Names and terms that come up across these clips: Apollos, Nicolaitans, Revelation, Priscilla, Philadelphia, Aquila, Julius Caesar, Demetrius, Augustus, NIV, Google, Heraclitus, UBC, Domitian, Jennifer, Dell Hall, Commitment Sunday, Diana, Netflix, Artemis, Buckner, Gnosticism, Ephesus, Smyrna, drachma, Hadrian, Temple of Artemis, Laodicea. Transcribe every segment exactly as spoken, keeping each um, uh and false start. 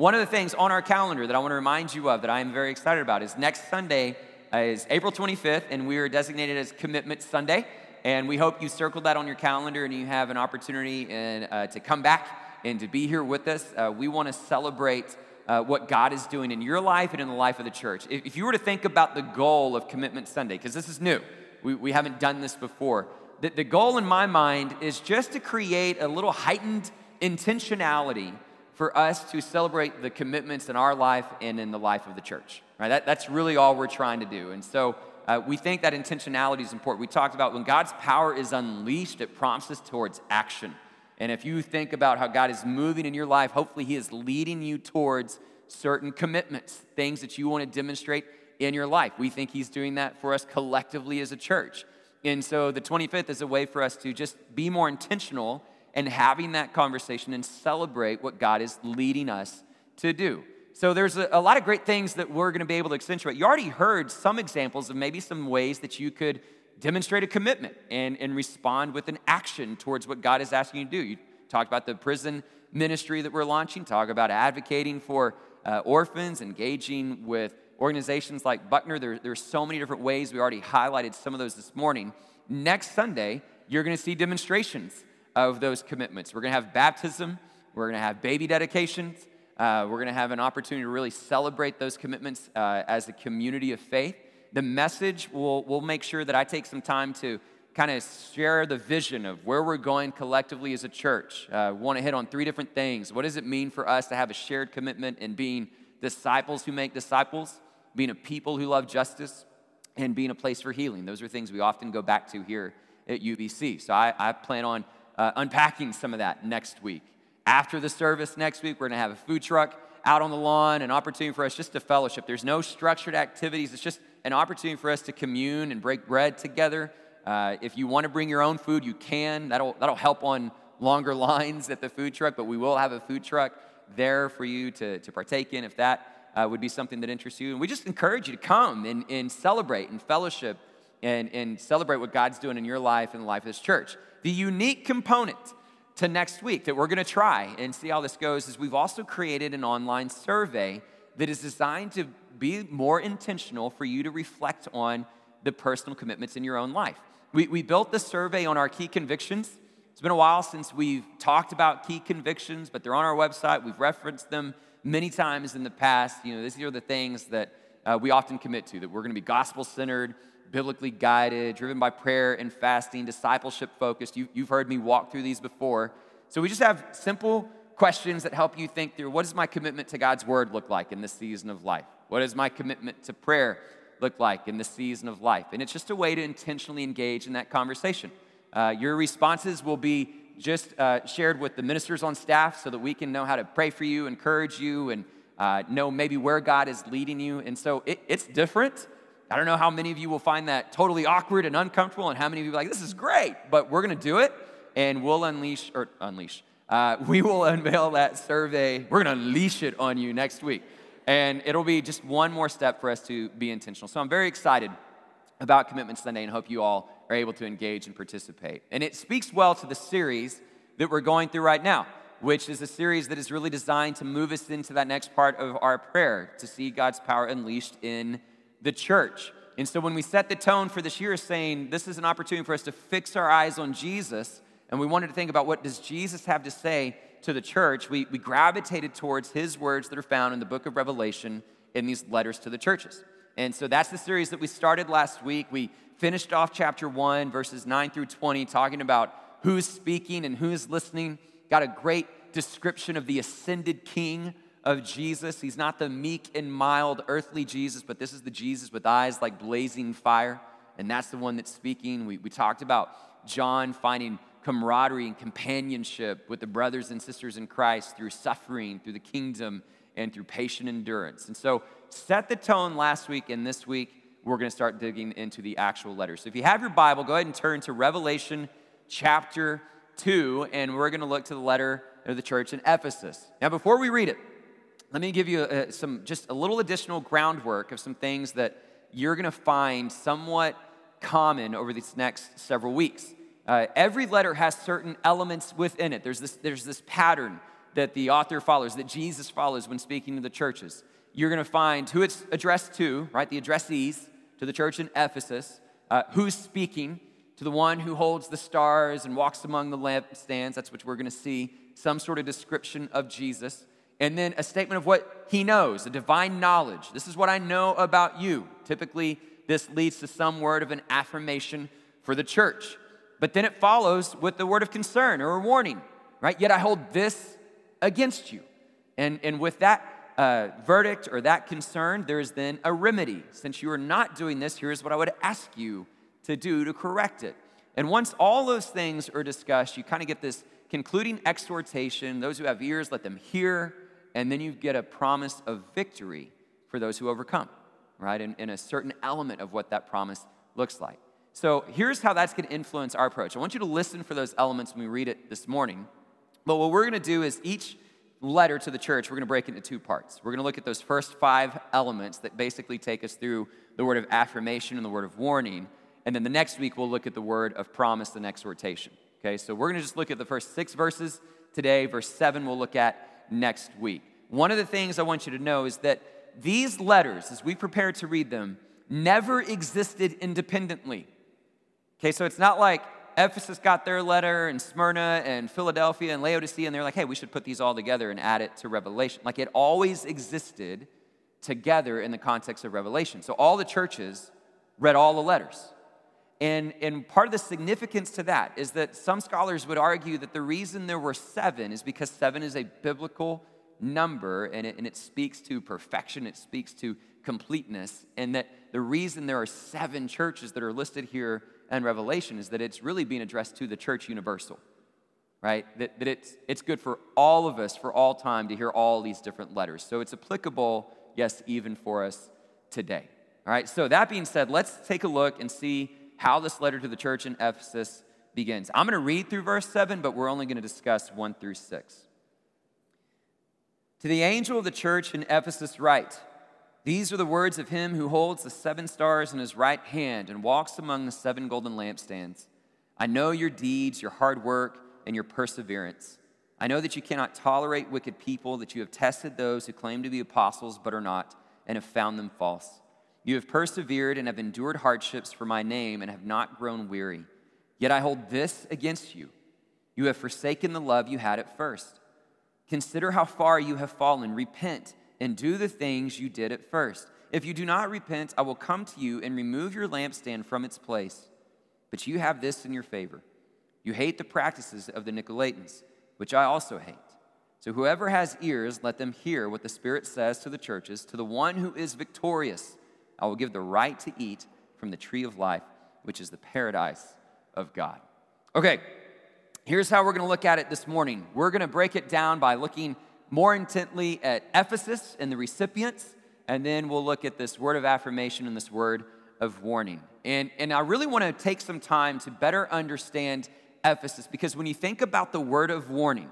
One of the things on our calendar that I want to remind you of that I am very excited about is next Sunday is April twenty-fifth, and we are designated as Commitment Sunday. And we hope you circled that on your calendar and you have an opportunity in, uh, to come back and to be here with us. Uh, we want to celebrate uh, what God is doing in your life and in the life of the church. If, if you were to think about the goal of Commitment Sunday, because this is new, we, we haven't done this before, the, the goal in my mind is just to create a little heightened intentionality for us to celebrate the commitments in our life and in the life of the church. Right? That, that's really all we're trying to do. And so Uh, we think that intentionality is important. We talked about when God's power is unleashed, it prompts us towards action. And if you think about how God is moving in your life, hopefully he is leading you towards certain commitments, things that you want to demonstrate in your life. We think he's doing that for us collectively as a church. And so the twenty-fifth is a way for us to just be more intentional in having that conversation and celebrate what God is leading us to do. So there's a, a lot of great things that we're going to be able to accentuate. You already heard some examples of maybe some ways that you could demonstrate a commitment and, and respond with an action towards what God is asking you to do. You talked about the prison ministry that we're launching, talk about advocating for uh, orphans, engaging with organizations like Buckner. There, there's so many different ways. We already highlighted some of those this morning. Next Sunday, you're going to see demonstrations of those commitments. We're going to have baptism. We're going to have baby dedications. Uh, we're going to have an opportunity to really celebrate those commitments uh, as a community of faith. The message, we'll, we'll make sure that I take some time to kind of share the vision of where we're going collectively as a church. Uh, we want to hit on three different things. What does it mean for us to have a shared commitment in being disciples who make disciples, being a people who love justice, and being a place for healing? Those are things we often go back to here at U B C. So I, I plan on uh, unpacking some of that next week. After the service next week, we're going to have a food truck out on the lawn, an opportunity for us just to fellowship. There's no structured activities. It's just an opportunity for us to commune and break bread together. Uh, if you want to bring your own food, you can. That'll that'll help on longer lines at the food truck, but we will have a food truck there for you to, to partake in if that uh, would be something that interests you. And we just encourage you to come and, and celebrate and fellowship and, and celebrate what God's doing in your life and the life of this church. The unique component to next week that we're going to try and see how this goes is we've also created an online survey that is designed to be more intentional for you to reflect on the personal commitments in your own life. We, we built the survey on our key convictions. It's been a while since we've talked about key convictions, but they're on our website. We've referenced them many times in the past. You know, these are the things that uh, we often commit to, that we're going to be gospel-centered, biblically guided, driven by prayer and fasting, discipleship focused. You, you've heard me walk through these before. So we just have simple questions that help you think through, what does my commitment to God's word look like in this season of life? What does my commitment to prayer look like in this season of life? And it's just a way to intentionally engage in that conversation. Uh, your responses will be just uh, shared with the ministers on staff so that we can know how to pray for you, encourage you, and uh, know maybe where God is leading you. And so it, it's different. I don't know how many of you will find that totally awkward and uncomfortable and how many of you are like, this is great, but we're going to do it and we'll unleash, or unleash, uh, we will unveil that survey. We're going to unleash it on you next week. And it'll be just one more step for us to be intentional. So I'm very excited about Commitment Sunday and hope you all are able to engage and participate. And it speaks well to the series that we're going through right now, which is a series that is really designed to move us into that next part of our prayer, to see God's power unleashed in the church. And so when we set the tone for this year saying this is an opportunity for us to fix our eyes on Jesus, and we wanted to think about what does Jesus have to say to the church, we, we gravitated towards his words that are found in the book of Revelation in these letters to the churches. And so that's the series that we started last week. We finished off chapter one, verses nine through twenty, talking about who's speaking and who's listening. Got a great description of the ascended king of Jesus. He's not the meek and mild earthly Jesus, but this is the Jesus with eyes like blazing fire, and that's the one that's speaking. We, we talked about John finding camaraderie and companionship with the brothers and sisters in Christ through suffering, through the kingdom, and through patient endurance. And so set the tone last week, and this week we're going to start digging into the actual letters. So if you have your Bible, go ahead and turn to Revelation chapter two, and we're going to look to the letter of the church in Ephesus. Now before we read it, let me give you uh, some, just a little additional groundwork of some things that you're going to find somewhat common over these next several weeks. Uh, every letter has certain elements within it. There's this, there's this pattern that the author follows, that Jesus follows when speaking to the churches. You're going to find who it's addressed to, right? The addressees to the church in Ephesus, uh, who's speaking to the one who holds the stars and walks among the lampstands. That's what we're going to see, some sort of description of Jesus. And then a statement of what he knows, a divine knowledge. This is what I know about you. Typically, this leads to some word of an affirmation for the church. But then it follows with the word of concern or a warning, right? Yet I hold this against you. And, and with that uh, verdict or that concern, there is then a remedy. Since you are not doing this, here's what I would ask you to do to correct it. And once all those things are discussed, you kind of get this concluding exhortation. Those who have ears, let them hear. And then you get a promise of victory for those who overcome, right? And, and a certain element of what that promise looks like. So here's how that's going to influence our approach. I want you to listen for those elements when we read it this morning. But what we're going to do is each letter to the church, we're going to break into two parts. We're going to look at those first five elements that basically take us through the word of affirmation and the word of warning. And then the next week, we'll look at the word of promise and exhortation. Okay, so we're going to just look at the first six verses today. Verse seven we'll look at next week. One of the things I want you to know is that these letters, as we prepare to read them, never existed independently. Okay, so it's not like Ephesus got their letter and Smyrna and Philadelphia and Laodicea, and they're like, hey, we should put these all together and add it to Revelation. Like, it always existed together in the context of Revelation. So all the churches read all the letters. And, and part of the significance to that is that some scholars would argue that the reason there were seven is because seven is a biblical number, and it, and it speaks to perfection, it speaks to completeness, and that the reason there are seven churches that are listed here in Revelation is that it's really being addressed to the church universal, right? That, that it's, it's good for all of us for all time to hear all these different letters. So it's applicable, yes, even for us today, all right? So that being said, let's take a look and see how this letter to the church in Ephesus begins. I'm going to read through verse seven, but we're only going to discuss one through six. To the angel of the church in Ephesus write, these are the words of him who holds the seven stars in his right hand and walks among the seven golden lampstands. I know your deeds, your hard work, and your perseverance. I know that you cannot tolerate wicked people, that you have tested those who claim to be apostles but are not, and have found them false. You have persevered and have endured hardships for my name and have not grown weary. Yet I hold this against you. You have forsaken the love you had at first. Consider how far you have fallen. Repent and do the things you did at first. If you do not repent, I will come to you and remove your lampstand from its place. But you have this in your favor. You hate the practices of the Nicolaitans, which I also hate. So whoever has ears, let them hear what the Spirit says to the churches. To the one who is victorious, I will give the right to eat from the tree of life, which is the paradise of God. Okay, here's how we're going to look at it this morning. We're going to break it down by looking more intently at Ephesus and the recipients, and then we'll look at this word of affirmation and this word of warning. And, and I really want to take some time to better understand Ephesus, because when you think about the word of warning,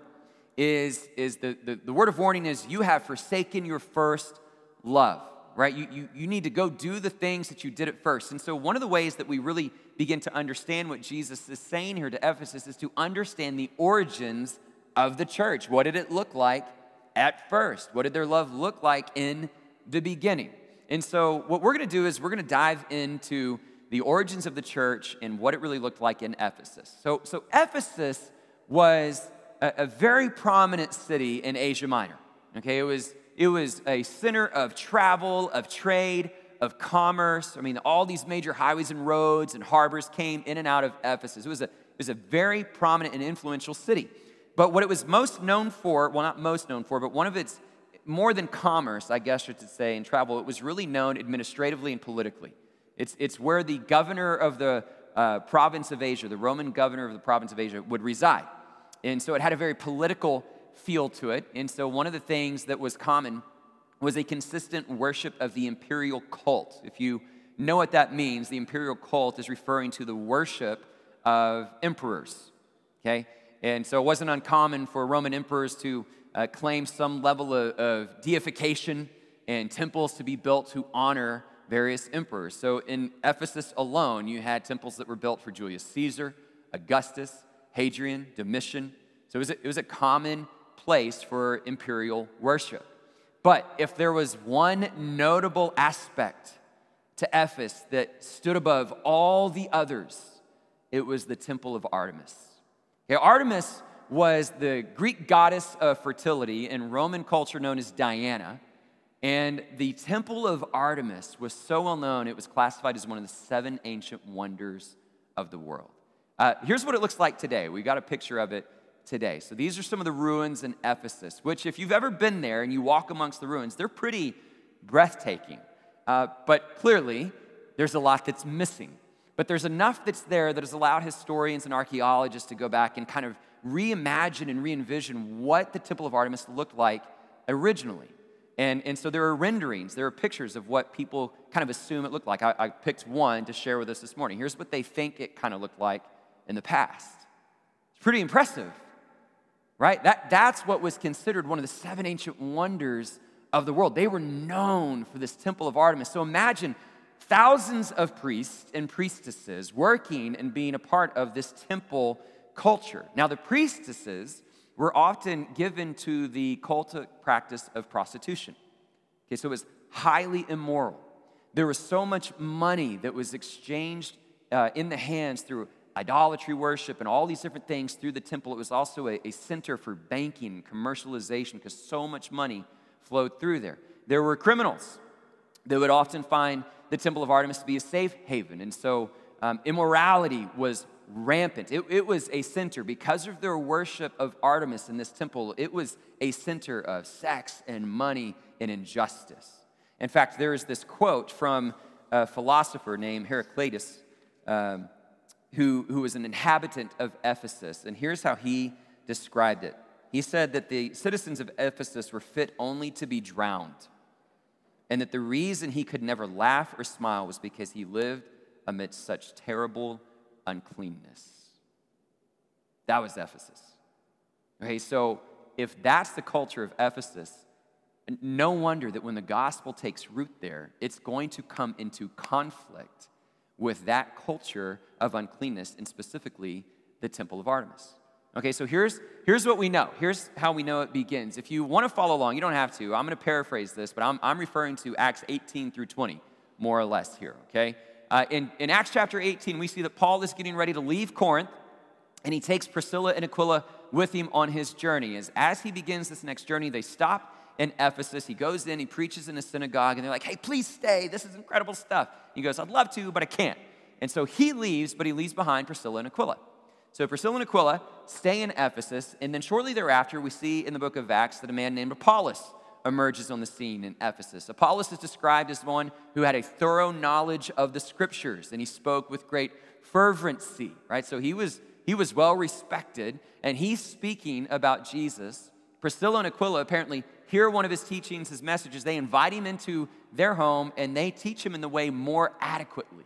is, is the, the, the word of warning is you have forsaken your first love. Right, you, you, you need to go do the things that you did at first. And so one of the ways that we really begin to understand what Jesus is saying here to Ephesus is to understand the origins of the church. What did it look like at first? What did their love look like in the beginning? And so what we're going to do is we're going to dive into the origins of the church and what it really looked like in Ephesus. So, so Ephesus was a, a very prominent city in Asia Minor. Okay, it was... It was a center of travel, of trade, of commerce. I mean, all these major highways and roads and harbors came in and out of Ephesus. It was a, it was a very prominent and influential city. But what it was most known for, well, not most known for, but one of its, more than commerce, I guess you could say, and travel, it was really known administratively and politically. It's, it's where the governor of the uh, province of Asia, the Roman governor of the province of Asia, would reside. And so it had a very political feel to it. And so one of the things that was common was a consistent worship of the imperial cult. If you know what that means, the imperial cult is referring to the worship of emperors, okay? And so it wasn't uncommon for Roman emperors to uh, claim some level of, of deification and temples to be built to honor various emperors. So in Ephesus alone, you had temples that were built for Julius Caesar, Augustus, Hadrian, Domitian. So it was a, it was a common place for imperial worship. But if there was one notable aspect to Ephesus that stood above all the others, it was the Temple of Artemis. Okay, Artemis was the Greek goddess of fertility in Roman culture known as Diana. And the Temple of Artemis was so well known, it was classified as one of the seven ancient wonders of the world. Uh, here's what it looks like today. We got a picture of it today. So these are some of the ruins in Ephesus, which if you've ever been there and you walk amongst the ruins, they're pretty breathtaking. Uh, but clearly, there's a lot that's missing. But there's enough that's there that has allowed historians and archaeologists to go back and kind of reimagine and re-envision what the Temple of Artemis looked like originally. And, and so there are renderings, there are pictures of what people kind of assume it looked like. I, I picked one to share with us this morning. Here's what they think it kind of looked like in the past. It's pretty impressive, right? That, that's what was considered one of the seven ancient wonders of the world. They were known for this Temple of Artemis. So imagine thousands of priests and priestesses working and being a part of this temple culture. Now, the priestesses were often given to the cultic practice of prostitution. Okay, so it was highly immoral. There was so much money that was exchanged uh, in the hands through idolatry worship and all these different things through the temple. It was also a, a center for banking, commercialization, because so much money flowed through there. There were criminals that would often find the Temple of Artemis to be a safe haven, and so um, immorality was rampant. It, it was a center, because of their worship of Artemis in this temple, it was a center of sex and money and injustice. In fact, there is this quote from a philosopher named Heraclitus, um, who, who was an inhabitant of Ephesus, and here's how he described it. He said that the citizens of Ephesus were fit only to be drowned, and that the reason he could never laugh or smile was because he lived amidst such terrible uncleanness. That was Ephesus. Okay, so if that's the culture of Ephesus, no wonder that when the gospel takes root there, it's going to come into conflict with that culture of uncleanness, and specifically the Temple of Artemis. Okay, so here's here's what we know. Here's how we know it begins. If you want to follow along, you don't have to. I'm going to paraphrase this, but I'm, I'm referring to Acts eighteen through twenty, more or less here, okay? Uh, in, in Acts chapter eighteen, we see that Paul is getting ready to leave Corinth, and he takes Priscilla and Aquila with him on his journey. As, as he begins this next journey, they stop in Ephesus. He goes in, he preaches in a synagogue, and they're like, hey, please stay. This is incredible stuff. He goes, I'd love to, but I can't. And so he leaves, but he leaves behind Priscilla and Aquila. So Priscilla and Aquila stay in Ephesus, and then shortly thereafter, we see in the book of Acts that a man named Apollos emerges on the scene in Ephesus. Apollos is described as one who had a thorough knowledge of the scriptures, and he spoke with great fervency, right? So he was he was well respected, and he's speaking about Jesus. Priscilla and Aquila apparently hear one of his teachings, his messages. They invite him into their home, and they teach him in the way more adequately,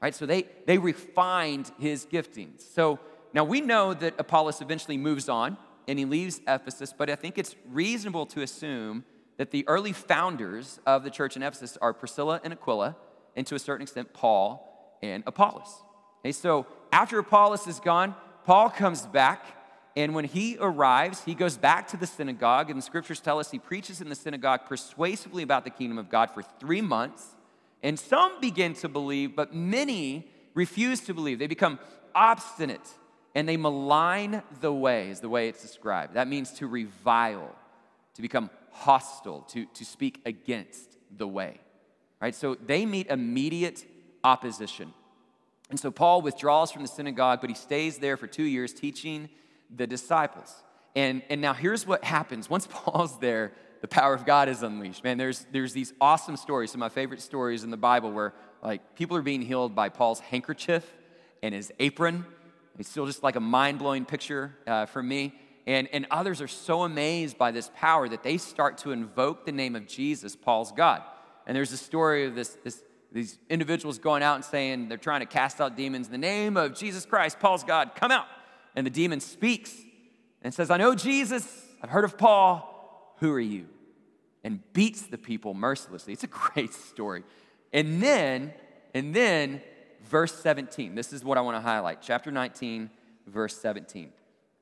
right? So they, they refined his giftings. So now we know that Apollos eventually moves on, and he leaves Ephesus, but I think it's reasonable to assume that the early founders of the church in Ephesus are Priscilla and Aquila, and to a certain extent, Paul and Apollos. Okay, so after Apollos is gone, Paul comes back, and when he arrives, he goes back to the synagogue, and the scriptures tell us he preaches in the synagogue persuasively about the kingdom of God for three months, and some begin to believe, but many refuse to believe. They become obstinate, and they malign the way, is the way it's described. That means to revile, to become hostile, to, to speak against the way, right? So they meet immediate opposition. And so Paul withdraws from the synagogue, but he stays there for two years teaching the disciples. And, and now here's what happens. Once Paul's there, the power of God is unleashed. Man, there's, there's these awesome stories, some of my favorite stories in the Bible, where like people are being healed by Paul's handkerchief and his apron. It's still just like a mind-blowing picture uh, for me. And, and others are so amazed by this power that they start to invoke the name of Jesus, Paul's God. And there's a story of this, this these individuals going out and saying they're trying to cast out demons in the name of Jesus Christ, Paul's God, come out. And the demon speaks and says, I know Jesus, I've heard of Paul, who are you? And beats the people mercilessly. It's a great story. And then, and then, verse seventeen, this is what I want to highlight. Chapter nineteen, verse seventeen.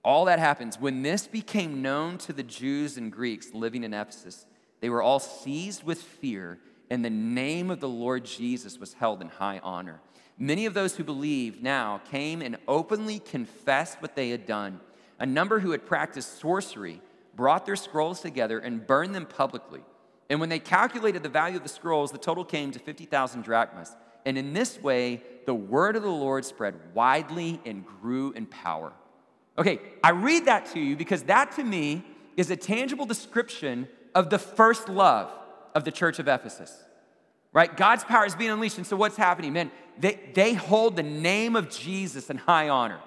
All that happens. When this became known to the Jews and Greeks living in Ephesus, they were all seized with fear, and the name of the Lord Jesus was held in high honor. Many of those who believed now came and openly confessed what they had done. A number who had practiced sorcery brought their scrolls together and burned them publicly. And when they calculated the value of the scrolls, the total came to fifty thousand drachmas. And in this way, the word of the Lord spread widely and grew in power. Okay, I read that to you because that to me is a tangible description of the first love of the church of Ephesus, right? God's power is being unleashed. And so what's happening, man? They, they hold the name of Jesus in high honor.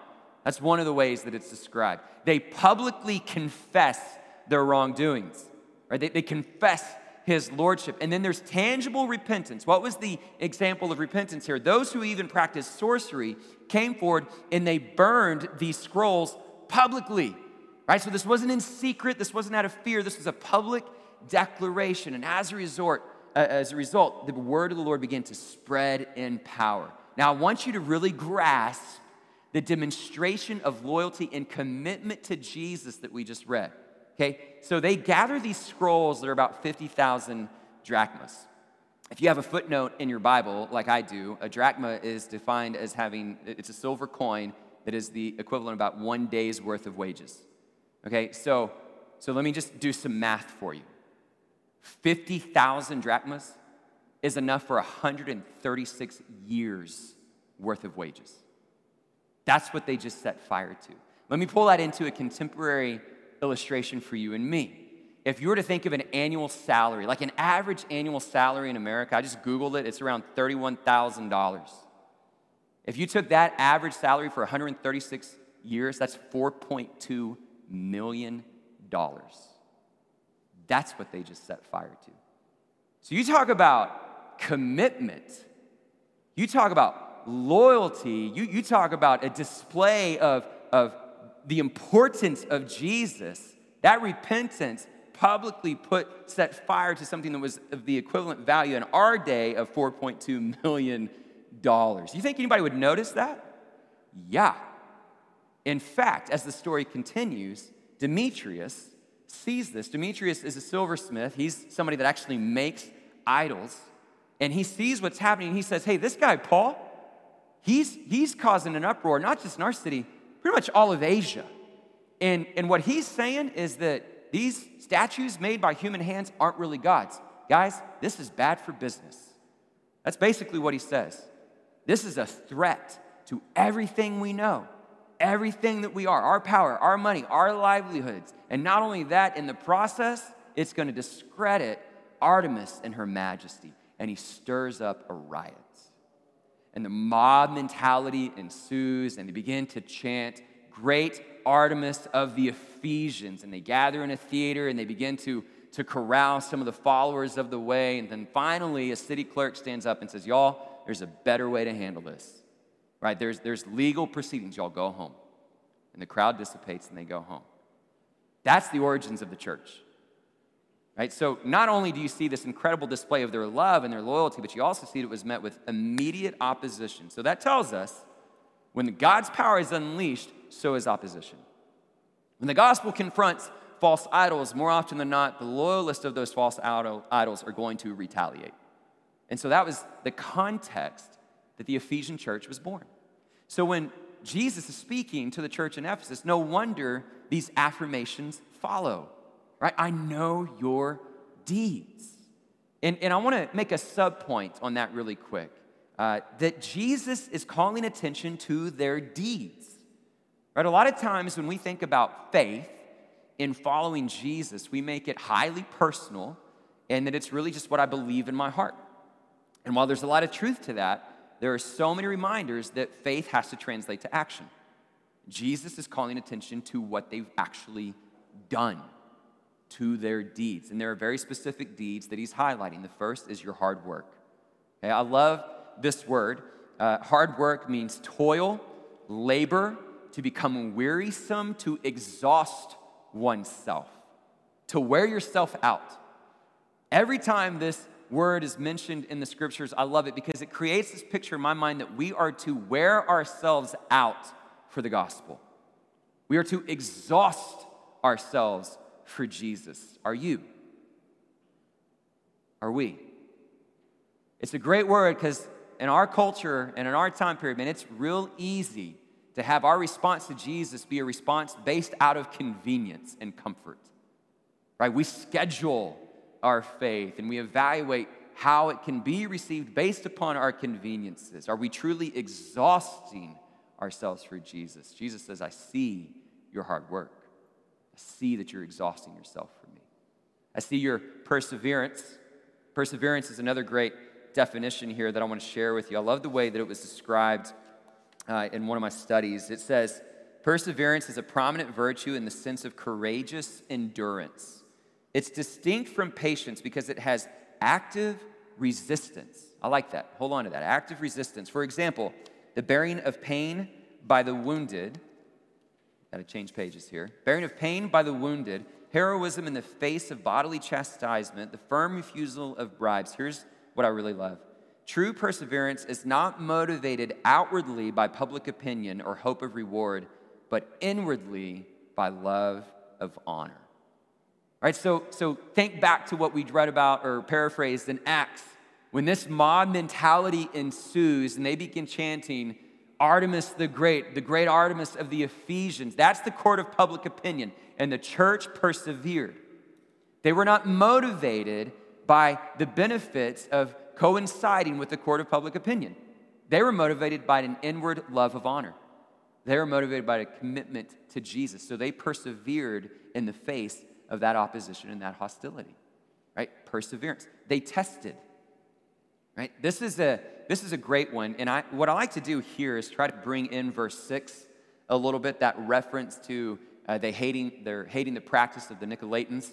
That's one of the ways that it's described. They publicly confess their wrongdoings, right? They, they confess his lordship. And then there's tangible repentance. What was the example of repentance here? Those who even practiced sorcery came forward and they burned these scrolls publicly, right? So this wasn't in secret. This wasn't out of fear. This was a public declaration. And as a result, uh, as a result, the word of the Lord began to spread in power. Now, I want you to really grasp the demonstration of loyalty and commitment to Jesus that we just read. Okay, so they gather these scrolls that are about fifty thousand drachmas. If you have a footnote in your Bible, like I do, a drachma is defined as having, it's a silver coin that is the equivalent of about one day's worth of wages. Okay, so, so let me just do some math for you. fifty thousand drachmas is enough for one hundred thirty-six years worth of wages. That's what they just set fire to. Let me pull that into a contemporary illustration for you and me. If you were to think of an annual salary, like an average annual salary in America, I just Googled it, it's around thirty-one thousand dollars. If you took that average salary for one hundred thirty-six years, that's four point two million dollars. That's what they just set fire to. So you talk about commitment. You talk about loyalty. You, you talk about a display of, of the importance of Jesus. That repentance publicly put, set fire to something that was of the equivalent value in our day of four point two million dollars. You think anybody would notice that? Yeah. In fact, as the story continues, Demetrius sees this. Demetrius is a silversmith. He's somebody that actually makes idols. And he sees what's happening. He says, hey, this guy, Paul, he's, he's causing an uproar, not just in our city, pretty much all of Asia. And, and what he's saying is that these statues made by human hands aren't really God's. Guys, this is bad for business. That's basically what he says. This is a threat to everything we know, everything that we are, our power, our money, our livelihoods. And not only that, in the process, it's going to discredit Artemis and her majesty. And he stirs up a riot. And the mob mentality ensues, and they begin to chant, "Great Artemis of the Ephesians." And they gather in a theater, and they begin to, to carouse some of the followers of the way. And then finally, a city clerk stands up and says, y'all, there's a better way to handle this. Right? There's, there's legal proceedings. Y'all go home. And the crowd dissipates, and they go home. That's the origins of the church. Right? So not only do you see this incredible display of their love and their loyalty, but you also see that it was met with immediate opposition. So that tells us when God's power is unleashed, so is opposition. When the gospel confronts false idols, more often than not, the loyalists of those false idol, idols are going to retaliate. And so that was the context that the Ephesian church was born. So when Jesus is speaking to the church in Ephesus, no wonder these affirmations follow. Right? I know your deeds. And, and I want to make a sub-point on that really quick, uh, that Jesus is calling attention to their deeds. Right? A lot of times when we think about faith in following Jesus, we make it highly personal and that it's really just what I believe in my heart. And while there's a lot of truth to that, there are so many reminders that faith has to translate to action. Jesus is calling attention to what they've actually done, to their deeds. And there are very specific deeds that he's highlighting. The first is your hard work. Okay, I love this word. Uh, hard work means toil, labor, to become wearisome, to exhaust oneself, to wear yourself out. Every time this word is mentioned in the scriptures, I love it because it creates this picture in my mind that we are to wear ourselves out for the gospel. We are to exhaust ourselves for Jesus. Are you? Are we? It's a great word because in our culture and in our time period, man, it's real easy to have our response to Jesus be a response based out of convenience and comfort, right? We schedule our faith and we evaluate how it can be received based upon our conveniences. Are we truly exhausting ourselves for Jesus? Jesus says, I see your hard work. I see that you're exhausting yourself for me. I see your perseverance. Perseverance is another great definition here that I want to share with you. I love the way that it was described uh, in one of my studies. It says, perseverance is a prominent virtue in the sense of courageous endurance. It's distinct from patience because it has active resistance. I like that. Hold on to that. Active resistance. For example, the bearing of pain by the wounded. Gotta change pages here. Bearing of pain by the wounded, heroism in the face of bodily chastisement, the firm refusal of bribes. Here's what I really love. True perseverance is not motivated outwardly by public opinion or hope of reward, but inwardly by love of honor. All right, so, so think back to what we read about or paraphrased in Acts. When this mob mentality ensues and they begin chanting, Artemis the Great, the great Artemis of the Ephesians, that's the court of public opinion, and the church persevered. They were not motivated by the benefits of coinciding with the court of public opinion. They were motivated by an inward love of honor. They were motivated by a commitment to Jesus. So they persevered in the face of that opposition and that hostility, right? Perseverance. They tested, right? This is a this is a great one. And I what I like to do here is try to bring in verse six a little bit, that reference to uh, they hating they're hating the practice of the Nicolaitans,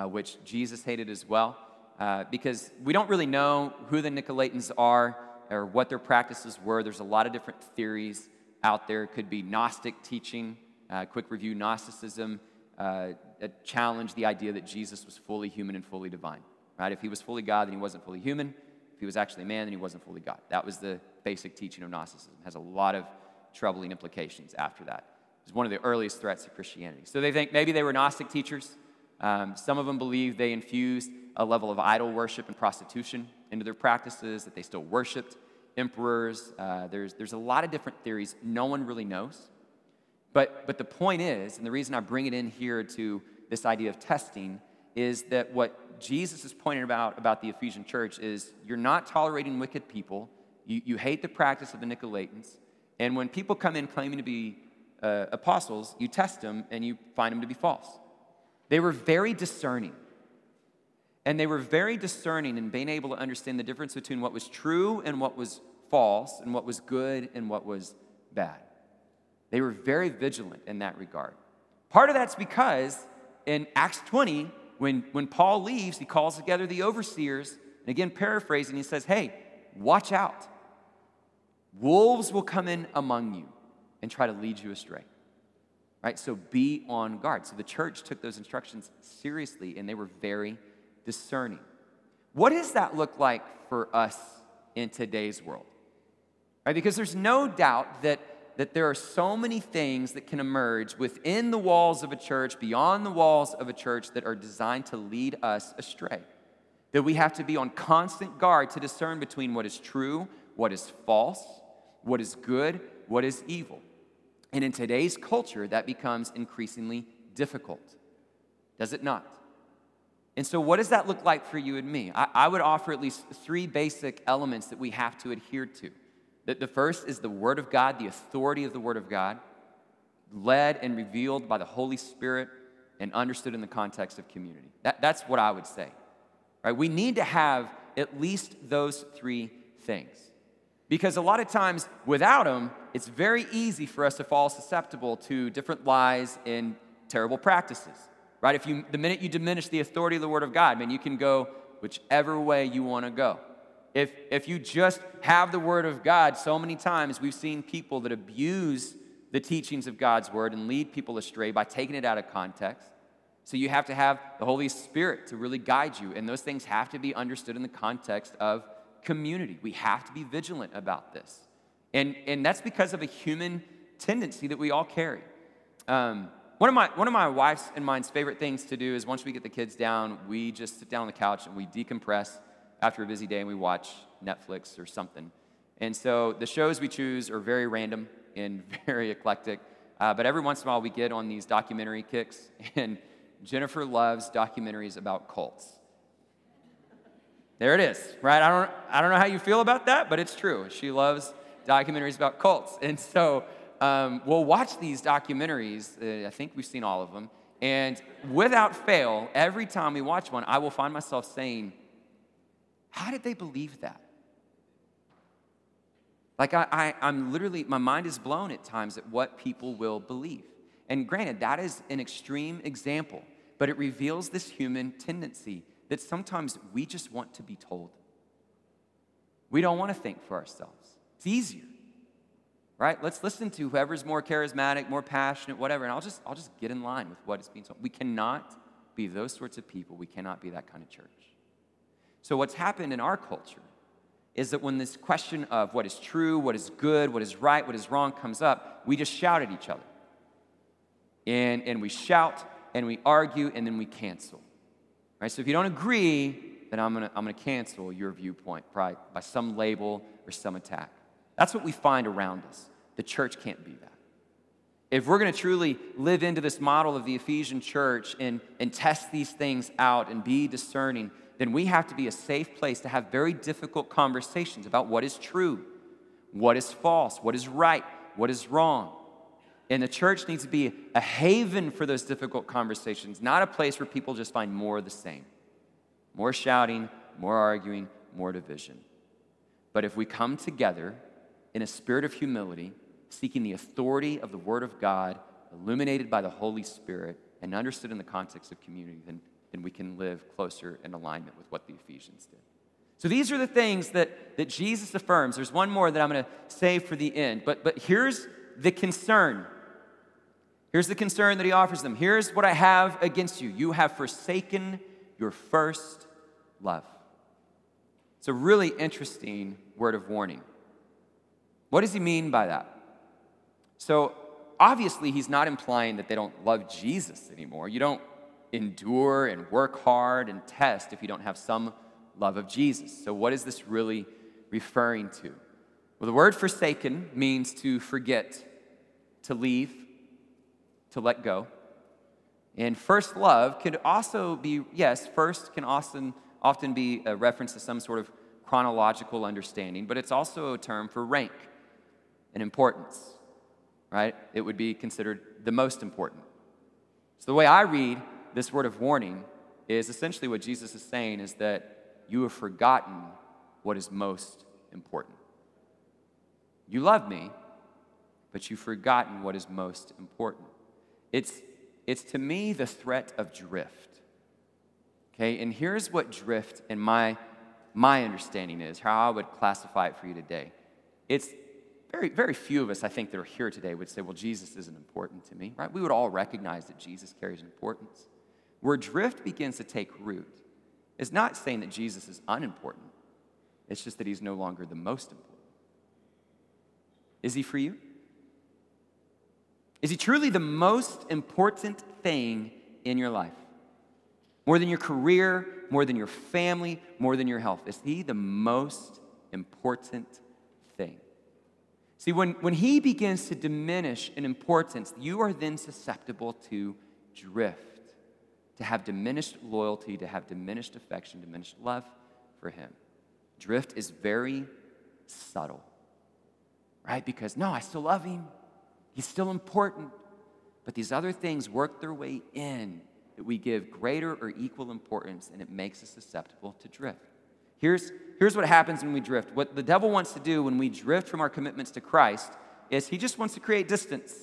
uh, which Jesus hated as well. Uh, because we don't really know who the Nicolaitans are or what their practices were. There's a lot of different theories out there. It could be Gnostic teaching, uh, quick review, Gnosticism, uh, challenged the idea that Jesus was fully human and fully divine, right? If he was fully God, then he wasn't fully human. If he was actually man, then he wasn't fully God. That was the basic teaching of Gnosticism. It has a lot of troubling implications after that. It's one of the earliest threats to Christianity. So they think maybe they were Gnostic teachers. Um, some of them believe they infused a level of idol worship and prostitution into their practices, that they still worshiped emperors. Uh, there's, there's a lot of different theories. No one really knows. But, but the point is, and the reason I bring it in here to this idea of testing, is that what Jesus is pointing about about the Ephesian church is you're not tolerating wicked people. You, you hate the practice of the Nicolaitans. And when people come in claiming to be uh, apostles, you test them and you find them to be false. They were very discerning. And they were very discerning in being able to understand the difference between what was true and what was false, and what was good and what was bad. They were very vigilant in that regard. Part of that's because in Acts twenty, when, when Paul leaves, he calls together the overseers, and again, paraphrasing, he says, hey, watch out. Wolves will come in among you and try to lead you astray. Right? So be on guard. So the church took those instructions seriously, and they were very discerning. What does that look like for us in today's world? Right? Because there's no doubt that, that there are so many things that can emerge within the walls of a church, beyond the walls of a church, that are designed to lead us astray. That we have to be on constant guard to discern between what is true, what is false, what is good, what is evil. And in today's culture, that becomes increasingly difficult. Does it not? And so what does that look like for you and me? I, I would offer at least three basic elements that we have to adhere to. The, the first is the Word of God, the authority of the Word of God, led and revealed by the Holy Spirit and understood in the context of community. That, that's what I would say. Right? We need to have at least those three things. Because a lot of times, without them, it's very easy for us to fall susceptible to different lies and terrible practices. Right? If you, the minute you diminish the authority of the Word of God, man, you can go whichever way you want to go. If if you just have the Word of God, so many times we've seen people that abuse the teachings of God's Word and lead people astray by taking it out of context. So you have to have the Holy Spirit to really guide you, and those things have to be understood in the context of community. We have to be vigilant about this. And, and that's because of a human tendency that we all carry. Um, one of my one of my wife's and mine's favorite things to do is once we get the kids down, we just sit down on the couch and we decompress after a busy day and we watch Netflix or something. And so the shows we choose are very random and very eclectic. Uh, but every once in a while we get on these documentary kicks, and Jennifer loves documentaries about cults. There it is, right? I don't I don't know how you feel about that, but it's true. She loves documentaries about cults. And so um, we'll watch these documentaries. Uh, I think we've seen all of them. And without fail, every time we watch one, I will find myself saying, how did they believe that? Like, I, I, I'm literally, my mind is blown at times at what people will believe. And granted, that is an extreme example, but it reveals this human tendency that sometimes we just want to be told. We don't want to think for ourselves. It's easier, right? Let's listen to whoever's more charismatic, more passionate, whatever, and I'll just, I'll just get in line with what is being told. We cannot be those sorts of people. We cannot be that kind of church. So what's happened in our culture is that when this question of what is true, what is good, what is right, what is wrong comes up, we just shout at each other. And, and we shout, and we argue, and then we cancel. Right? So if you don't agree, then I'm gonna, I'm gonna cancel your viewpoint probably by some label or some attack. That's what we find around us. The church can't be that. If we're gonna truly live into this model of the Ephesian church and, and test these things out and be discerning, then we have to be a safe place to have very difficult conversations about what is true, what is false, what is right, what is wrong. And the church needs to be a haven for those difficult conversations, not a place where people just find more of the same. More shouting, more arguing, more division. But if we come together in a spirit of humility, seeking the authority of the Word of God, illuminated by the Holy Spirit, and understood in the context of community, then then we can live closer in alignment with what the Ephesians did. So these are the things that, that Jesus affirms. There's one more that I'm going to save for the end, but, but here's the concern. Here's the concern that he offers them. Here's what I have against you. You have forsaken your first love. It's a really interesting word of warning. What does he mean by that? So obviously he's not implying that they don't love Jesus anymore. You don't endure and work hard and test if you don't have some love of Jesus. So what is this really referring to? Well, the word forsaken means to forget, to leave, to let go. And first love could also be, yes, first can often, often be a reference to some sort of chronological understanding, but it's also a term for rank and importance, right? It would be considered the most important. So the way I read this word of warning is essentially what Jesus is saying is that you have forgotten what is most important. You love me, but you've forgotten what is most important. It's, it's to me the threat of drift. Okay, and here's what drift in my, my understanding is, how I would classify it for you today. It's very, very few of us, I think, that are here today would say, well, Jesus isn't important to me, right? We would all recognize that Jesus carries importance. Where drift begins to take root is not saying that Jesus is unimportant. It's just that he's no longer the most important. Is he for you? Is he truly the most important thing in your life? More than your career, more than your family, more than your health. Is he the most important thing? See, when, when he begins to diminish in importance, you are then susceptible to drift, to have diminished loyalty, to have diminished affection, diminished love for him. Drift is very subtle, right? Because, no, I still love him. He's still important. But these other things work their way in that we give greater or equal importance, and it makes us susceptible to drift. Here's, here's what happens when we drift. What the devil wants to do when we drift from our commitments to Christ is he just wants to create distance,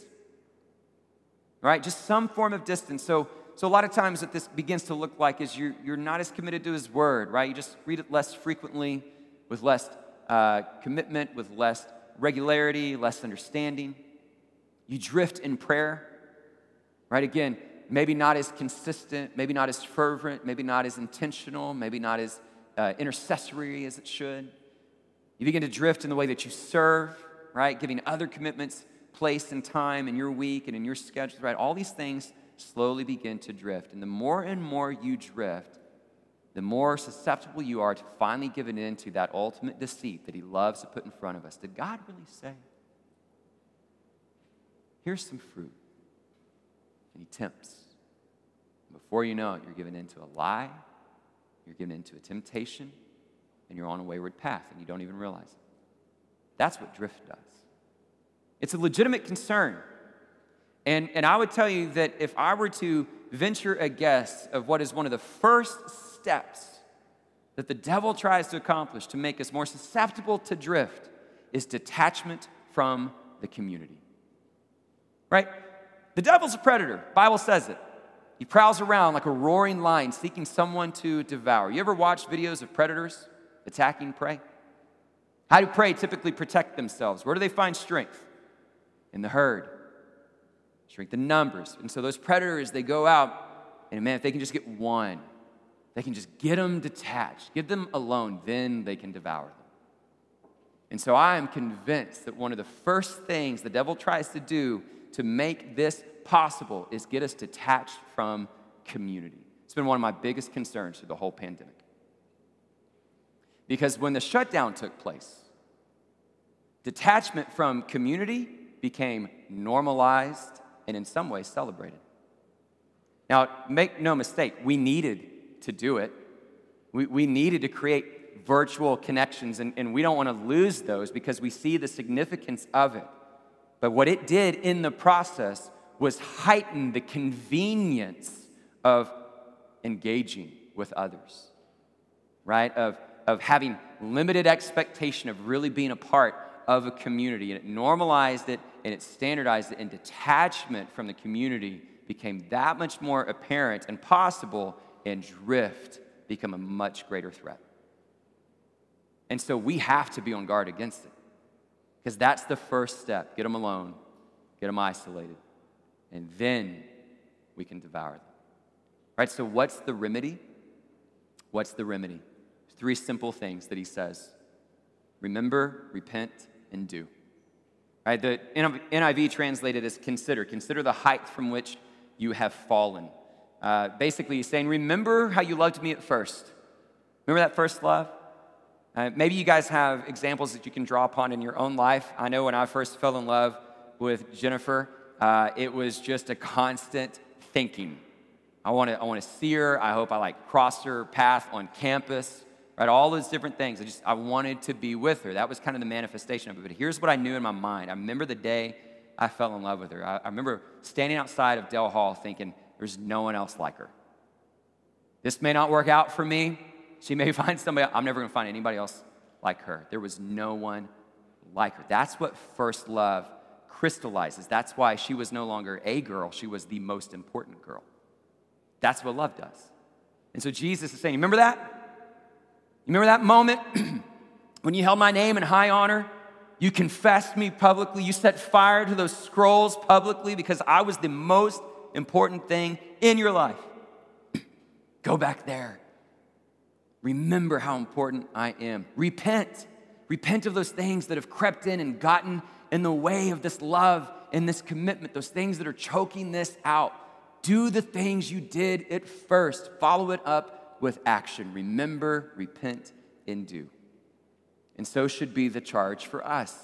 right? Just some form of distance. So, so a lot of times what this begins to look like is you're, you're not as committed to his word, right? You just read it less frequently, with less uh, commitment, with less regularity, less understanding. You drift in prayer, right? Again, maybe not as consistent, maybe not as fervent, maybe not as intentional, maybe not as Uh, intercessory as it should. You begin to drift in the way that you serve, right? Giving other commitments place and time in your week and in your schedule, right? All these things slowly begin to drift. And the more and more you drift, the more susceptible you are to finally giving in to that ultimate deceit that he loves to put in front of us. Did God really say? Here's some fruit. And he tempts. Before you know it, you're giving in to a lie, you're giving in to a temptation, and you're on a wayward path, and you don't even realize it. That's what drift does. It's a legitimate concern. And, and I would tell you that if I were to venture a guess of what is one of the first steps that the devil tries to accomplish to make us more susceptible to drift is detachment from the community. Right? The devil's a predator. The Bible says it. He prowls around like a roaring lion seeking someone to devour. You ever watch videos of predators attacking prey? How do prey typically protect themselves? Where do they find strength? In the herd. Strength in numbers. And so those predators, they go out, and man, if they can just get one, they can just get them detached, get them alone, then they can devour them. And so I am convinced that one of the first things the devil tries to do to make this possible is get us detached from community. It's been one of my biggest concerns through the whole pandemic. Because when the shutdown took place, detachment from community became normalized and in some ways celebrated. Now, make no mistake, we needed to do it. We, we needed to create virtual connections, and, and we don't want to lose those because we see the significance of it. But what it did in the process was heighten the convenience of engaging with others, right? Of, of having limited expectation of really being a part of a community. And it normalized it, and it standardized it, and detachment from the community became that much more apparent and possible, and drift became a much greater threat. And so we have to be on guard against it, because that's the first step. Get them alone, get them isolated, and then we can devour them. Right, so what's the remedy? What's the remedy? Three simple things that he says. Remember, repent, and do. Right, the N I V translated as consider. Consider the height from which you have fallen. Uh, basically, he's saying, remember how you loved me at first. Remember that first love? Uh, maybe you guys have examples that you can draw upon in your own life. I know when I first fell in love with Jennifer, Uh, it was just a constant thinking. I want to I want to see her. I hope I like cross her path on campus, right? All those different things. I just I wanted to be with her. That was kind of the manifestation of it. But here's what I knew in my mind. I remember the day I fell in love with her. I, I remember standing outside of Dell Hall thinking, there's no one else like her. This may not work out for me. She may find somebody else. I'm never going to find anybody else like her. There was no one like her. That's what first love crystallizes. That's why she was no longer a girl. She was the most important girl. That's what love does. And so Jesus is saying, you remember that? You remember that moment when you held my name in high honor? You confessed me publicly. You set fire to those scrolls publicly because I was the most important thing in your life. Go back there. Remember how important I am. Repent. Repent of those things that have crept in and gotten in the way of this love and this commitment, those things that are choking this out. Do the things you did at first. Follow it up with action. Remember, repent, and do. And so should be the charge for us.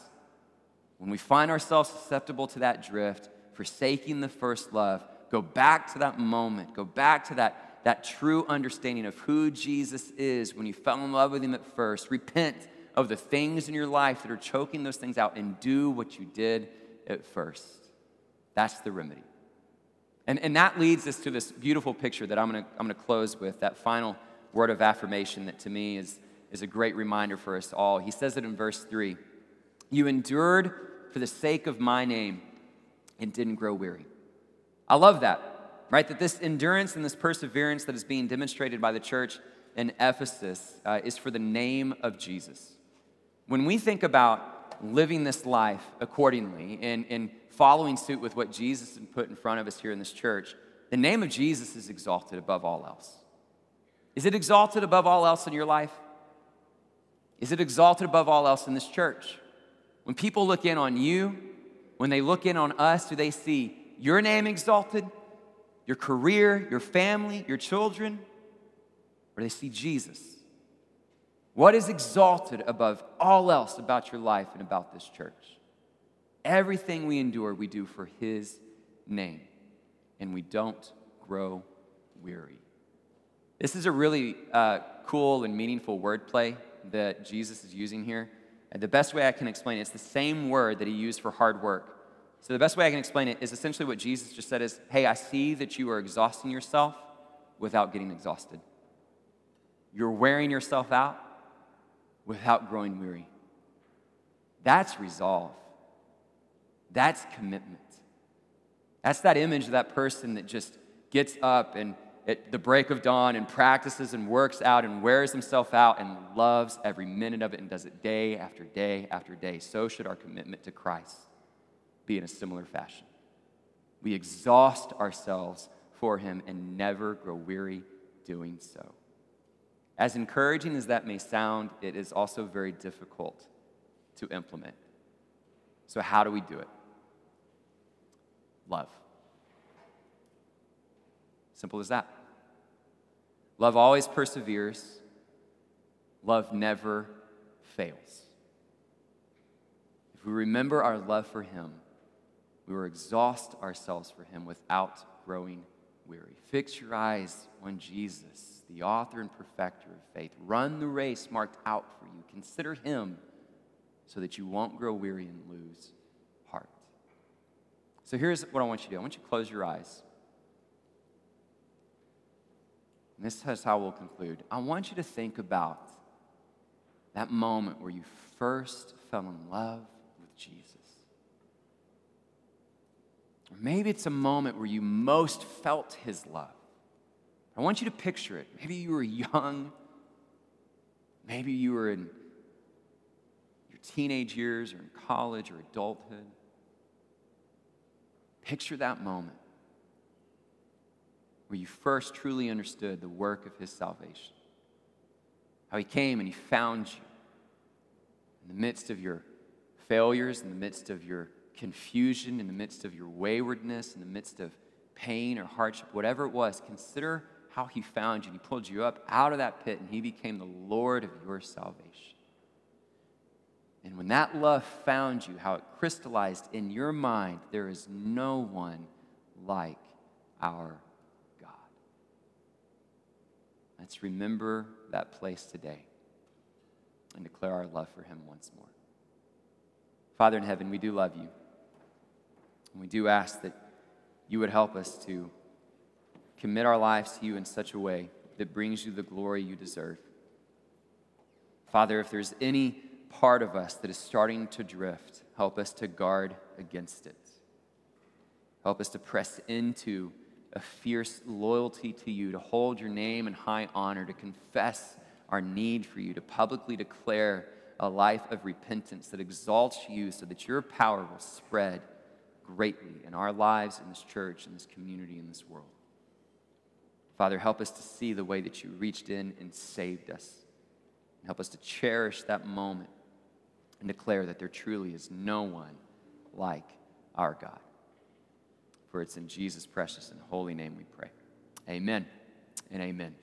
When we find ourselves susceptible to that drift, forsaking the first love, go back to that moment. Go back to that, that true understanding of who Jesus is when you fell in love with him at first. Repent of the things in your life that are choking those things out, and do what you did at first. That's the remedy. And, and that leads us to this beautiful picture that I'm gonna, I'm gonna close with, that final word of affirmation that to me is, is a great reminder for us all. He says it in verse three. You endured for the sake of my name and didn't grow weary. I love that, right? That this endurance and this perseverance that is being demonstrated by the church in Ephesus uh, is for the name of Jesus. When we think about living this life accordingly and, and following suit with what Jesus had put in front of us here in this church, the name of Jesus is exalted above all else. Is it exalted above all else in your life? Is it exalted above all else in this church? When people look in on you, When they look in on us, do they see your name exalted, your career, your family, your children, or do they see Jesus? What is exalted above all else about your life and about this church? Everything we endure, we do for his name, and we don't grow weary. This is a really uh, cool and meaningful wordplay that Jesus is using here. And the best way I can explain it, it's the same word that he used for hard work. So the best way I can explain it is essentially what Jesus just said is, hey, I see that you are exhausting yourself without getting exhausted. You're wearing yourself out without growing weary. That's resolve. That's commitment. That's that image of that person that just gets up and at the break of dawn and practices and works out and wears himself out and loves every minute of it and does it day after day after day. So should our commitment to Christ be in a similar fashion. We exhaust ourselves for him and never grow weary doing so. As encouraging as that may sound, it is also very difficult to implement. So how do we do it? Love. Simple as that. Love always perseveres. Love never fails. If we remember our love for him, we will exhaust ourselves for him without growing weary. Fix your eyes on Jesus, the author and perfecter of faith. Run the race marked out for you. Consider him so that you won't grow weary and lose heart. So here's what I want you to do. I want you to close your eyes. And this is how we'll conclude. I want you to think about that moment where you first fell in love with Jesus. Or maybe it's a moment where you most felt his love. I want you to picture it. Maybe you were young. Maybe you were in your teenage years or in college or adulthood. Picture that moment where you first truly understood the work of his salvation. How he came and he found you in the midst of your failures, in the midst of your confusion, in the midst of your waywardness, in the midst of pain or hardship, whatever it was. Consider how he found you. He pulled you up out of that pit and he became the Lord of your salvation. And when that love found you, how it crystallized in your mind, there is no one like our Let's remember that place today and declare our love for him once more. Father in heaven, we do love you. And we do ask that you would help us to commit our lives to you in such a way that brings you the glory you deserve. Father, if there's any part of us that is starting to drift, help us to guard against it. Help us to press into a fierce loyalty to you, to hold your name in high honor, to confess our need for you, to publicly declare a life of repentance that exalts you so that your power will spread greatly in our lives, in this church, in this community, in this world. Father, help us to see the way that you reached in and saved us. And help us to cherish that moment and declare that there truly is no one like our God. For it's in Jesus' precious and holy name we pray. Amen and amen.